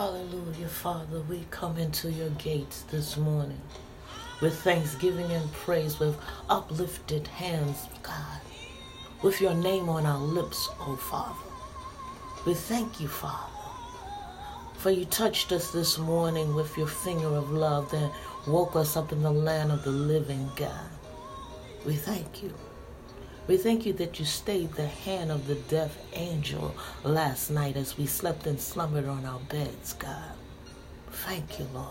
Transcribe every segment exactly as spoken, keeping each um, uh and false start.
Hallelujah, Father, we come into your gates this morning with thanksgiving and praise, with uplifted hands, God, with your name on our lips, oh Father. We thank you, Father, for you touched us this morning with your finger of love that woke us up in the land of the living, God. We thank you. We thank you that you stayed the hand of the death angel last night as we slept and slumbered on our beds, God. Thank you, Lord.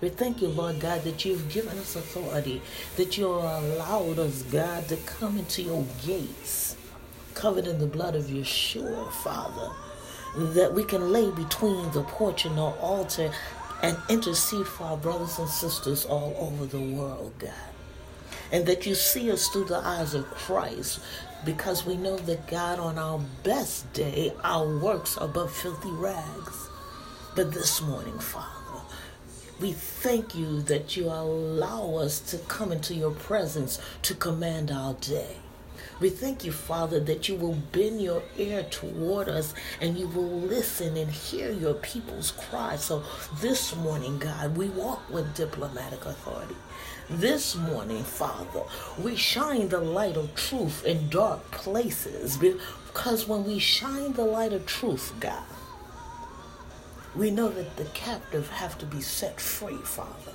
We thank you, Lord God, that you've given us authority, that you allowed us, God, to come into your gates, covered in the blood of Yeshua, Father, that we can lay between the porch and the altar and intercede for our brothers and sisters all over the world, God. And that you see us through the eyes of Christ, because we know that, God, on our best day, our works are but filthy rags. But this morning, Father, we thank you that you allow us to come into your presence to command our day. We thank you, Father, that you will bend your ear toward us and you will listen and hear your people's cry. So this morning, God, we walk with diplomatic authority. This morning, Father, we shine the light of truth in dark places, because when we shine the light of truth, God, we know that the captive have to be set free, Father.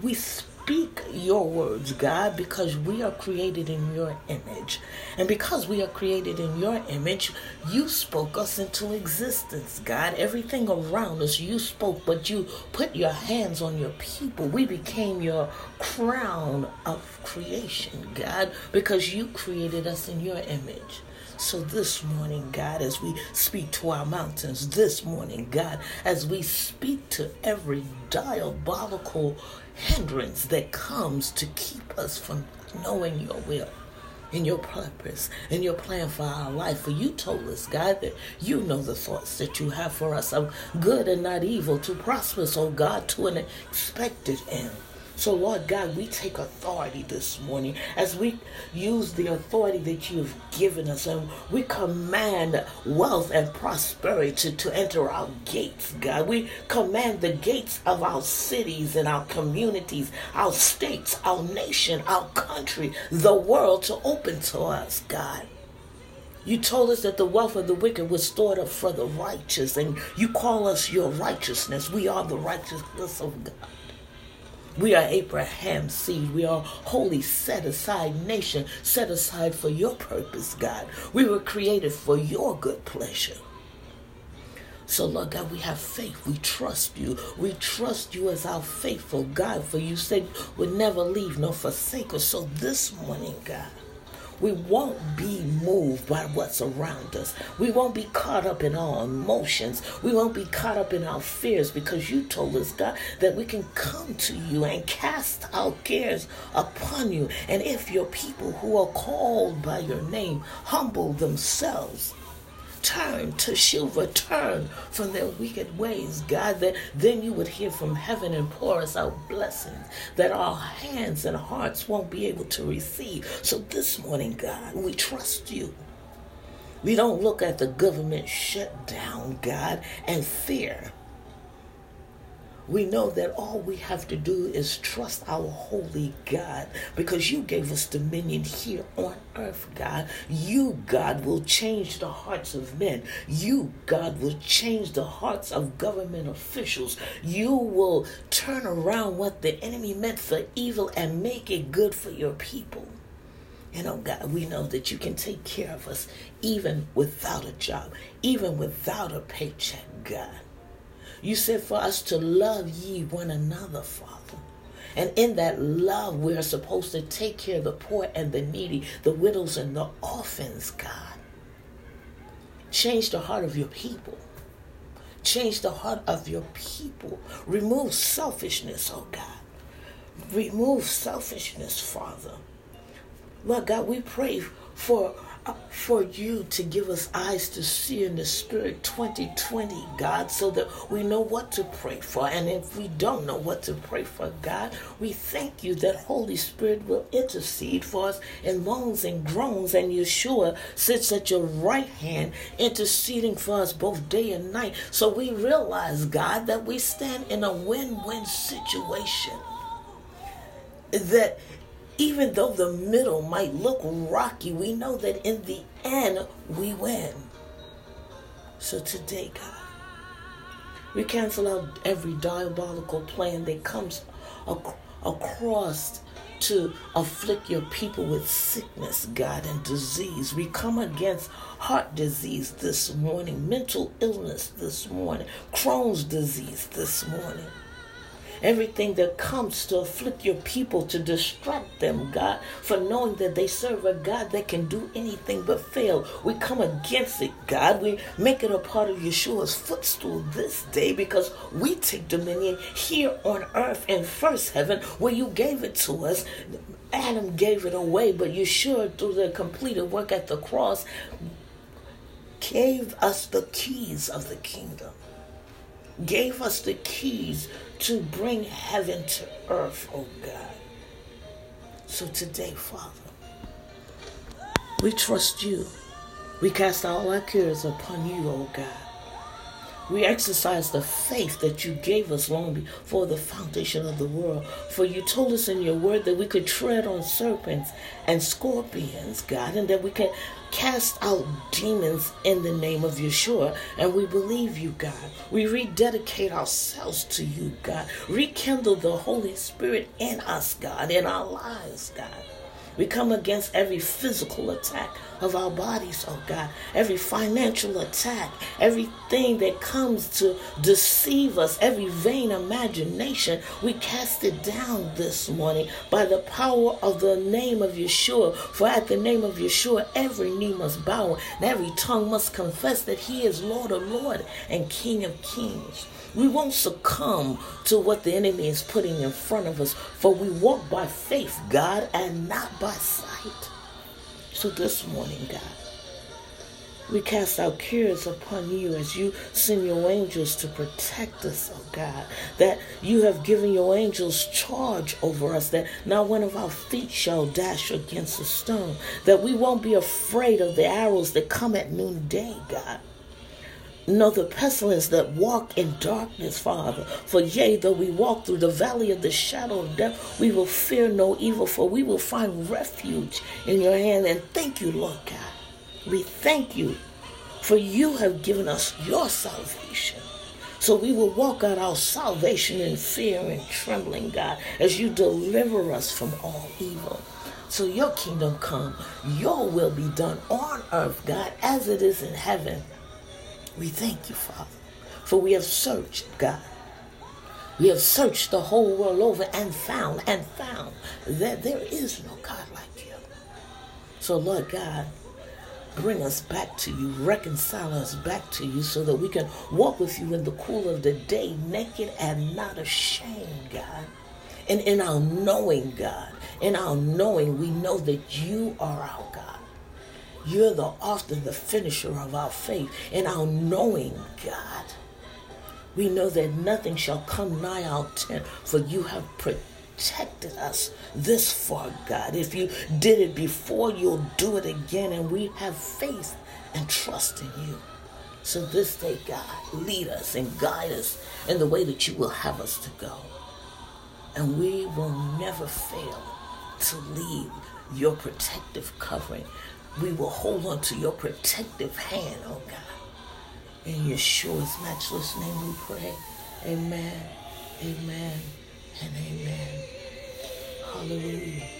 We speak your words, God, because we are created in your image. And because we are created in your image, you spoke us into existence, God. Everything around us, you spoke, but you put your hands on your people. We became your crown of creation, God, because you created us in your image. So this morning, God, as we speak to our mountains, this morning, God, as we speak to every diabolical hindrance that comes to keep us from knowing your will and your purpose and your plan for our life. For you told us, God, that you know the thoughts that you have for us of good and not evil, to prosper us, oh God, to an expected end. So, Lord God, we take authority this morning as we use the authority that you've given us, and we command wealth and prosperity to, to enter our gates, God. We command the gates of our cities and our communities, our states, our nation, our country, the world to open to us, God. You told us that the wealth of the wicked was stored up for the righteous, and you call us your righteousness. We are the righteousness of God. We are Abraham's seed. We are holy, set-aside nation, set aside for your purpose, God. We were created for your good pleasure. So, Lord God, we have faith. We trust you. We trust you as our faithful God, for you said we'll never leave nor forsake us. So this morning, God, we won't be moved by what's around us. We won't be caught up in our emotions. We won't be caught up in our fears, because you told us, God, that we can come to you and cast our cares upon you. And if your people who are called by your name humble themselves, turn to Shiva, turn from their wicked ways, God, that then you would hear from heaven and pour us out blessings that our hands and hearts won't be able to receive. So this morning, God, we trust you. We don't look at the government shutdown, God, and fear. We know that all we have to do is trust our holy God, because you gave us dominion here on earth, God. You, God, will change the hearts of men. You, God, will change the hearts of government officials. You will turn around what the enemy meant for evil and make it good for your people. And, oh, God, we know that you can take care of us even without a job, even without a paycheck, God. You said for us to love ye one another, Father. And in that love, we are supposed to take care of the poor and the needy, the widows and the orphans, God. Change the heart of your people. Change the heart of your people. Remove selfishness, oh God. Remove selfishness, Father. Lord God, we pray for for you to give us eyes to see in the Spirit twenty twenty, God, so that we know what to pray for. And if we don't know what to pray for, God, we thank you that Holy Spirit will intercede for us in moans and groans. And Yeshua sits at your right hand interceding for us both day and night. So we realize, God, that we stand in a win-win situation. That even though the middle might look rocky, we know that in the end, we win. So today, God, we cancel out every diabolical plan that comes ac- across to afflict your people with sickness, God, and disease. We come against heart disease this morning, mental illness this morning, Crohn's disease this morning. Everything that comes to afflict your people, to distract them, God, for knowing that they serve a God that can do anything but fail. We come against it, God. We make it a part of Yeshua's footstool this day, because we take dominion here on earth in first heaven, where you gave it to us. Adam gave it away, but Yeshua, through the completed work at the cross, gave us the keys of the kingdom. Gave us the keys to bring heaven to earth, oh God. So today, Father, we trust you. We cast all our cares upon you, oh God. We exercise the faith that you gave us long before the foundation of the world. For you told us in your word that we could tread on serpents and scorpions, God, and that we could cast out demons in the name of Yeshua, and we believe you, God. We rededicate ourselves to you, God. Rekindle the Holy Spirit in us, God, in our lives, God. We come against every physical attack of our bodies, oh God, every financial attack, everything that comes to deceive us, every vain imagination. We cast it down this morning by the power of the name of Yeshua. For at the name of Yeshua, every knee must bow and every tongue must confess that he is Lord of Lords and King of Kings. We won't succumb to what the enemy is putting in front of us, for we walk by faith, God, and not by sight. So this morning, God, we cast our cares upon you as you send your angels to protect us, oh God, that you have given your angels charge over us, that not one of our feet shall dash against a stone, that we won't be afraid of the arrows that come at noonday, God. No, the pestilence that walk in darkness, Father. For yea, though we walk through the valley of the shadow of death, we will fear no evil, for we will find refuge in your hand. And thank you, Lord God. We thank you, for you have given us your salvation. So we will walk out our salvation in fear and trembling, God, as you deliver us from all evil. So your kingdom come, your will be done on earth, God, as it is in heaven. We thank you, Father, for we have searched, God. We have searched the whole world over and found and found that there is no God like you. So, Lord God, bring us back to you, reconcile us back to you, so that we can walk with you in the cool of the day, naked and not ashamed, God. And in our knowing, God, in our knowing, we know that you are our God. You're the author, the finisher of our faith. And our knowing, God, we know that nothing shall come nigh our tent, for you have protected us this far, God. If you did it before, you'll do it again. And we have faith and trust in you. So this day, God, lead us and guide us in the way that you will have us to go. And we will never fail to leave your protective covering. We will hold on to your protective hand, oh God. In Yeshua's matchless name we pray. Amen, amen, and amen. Hallelujah.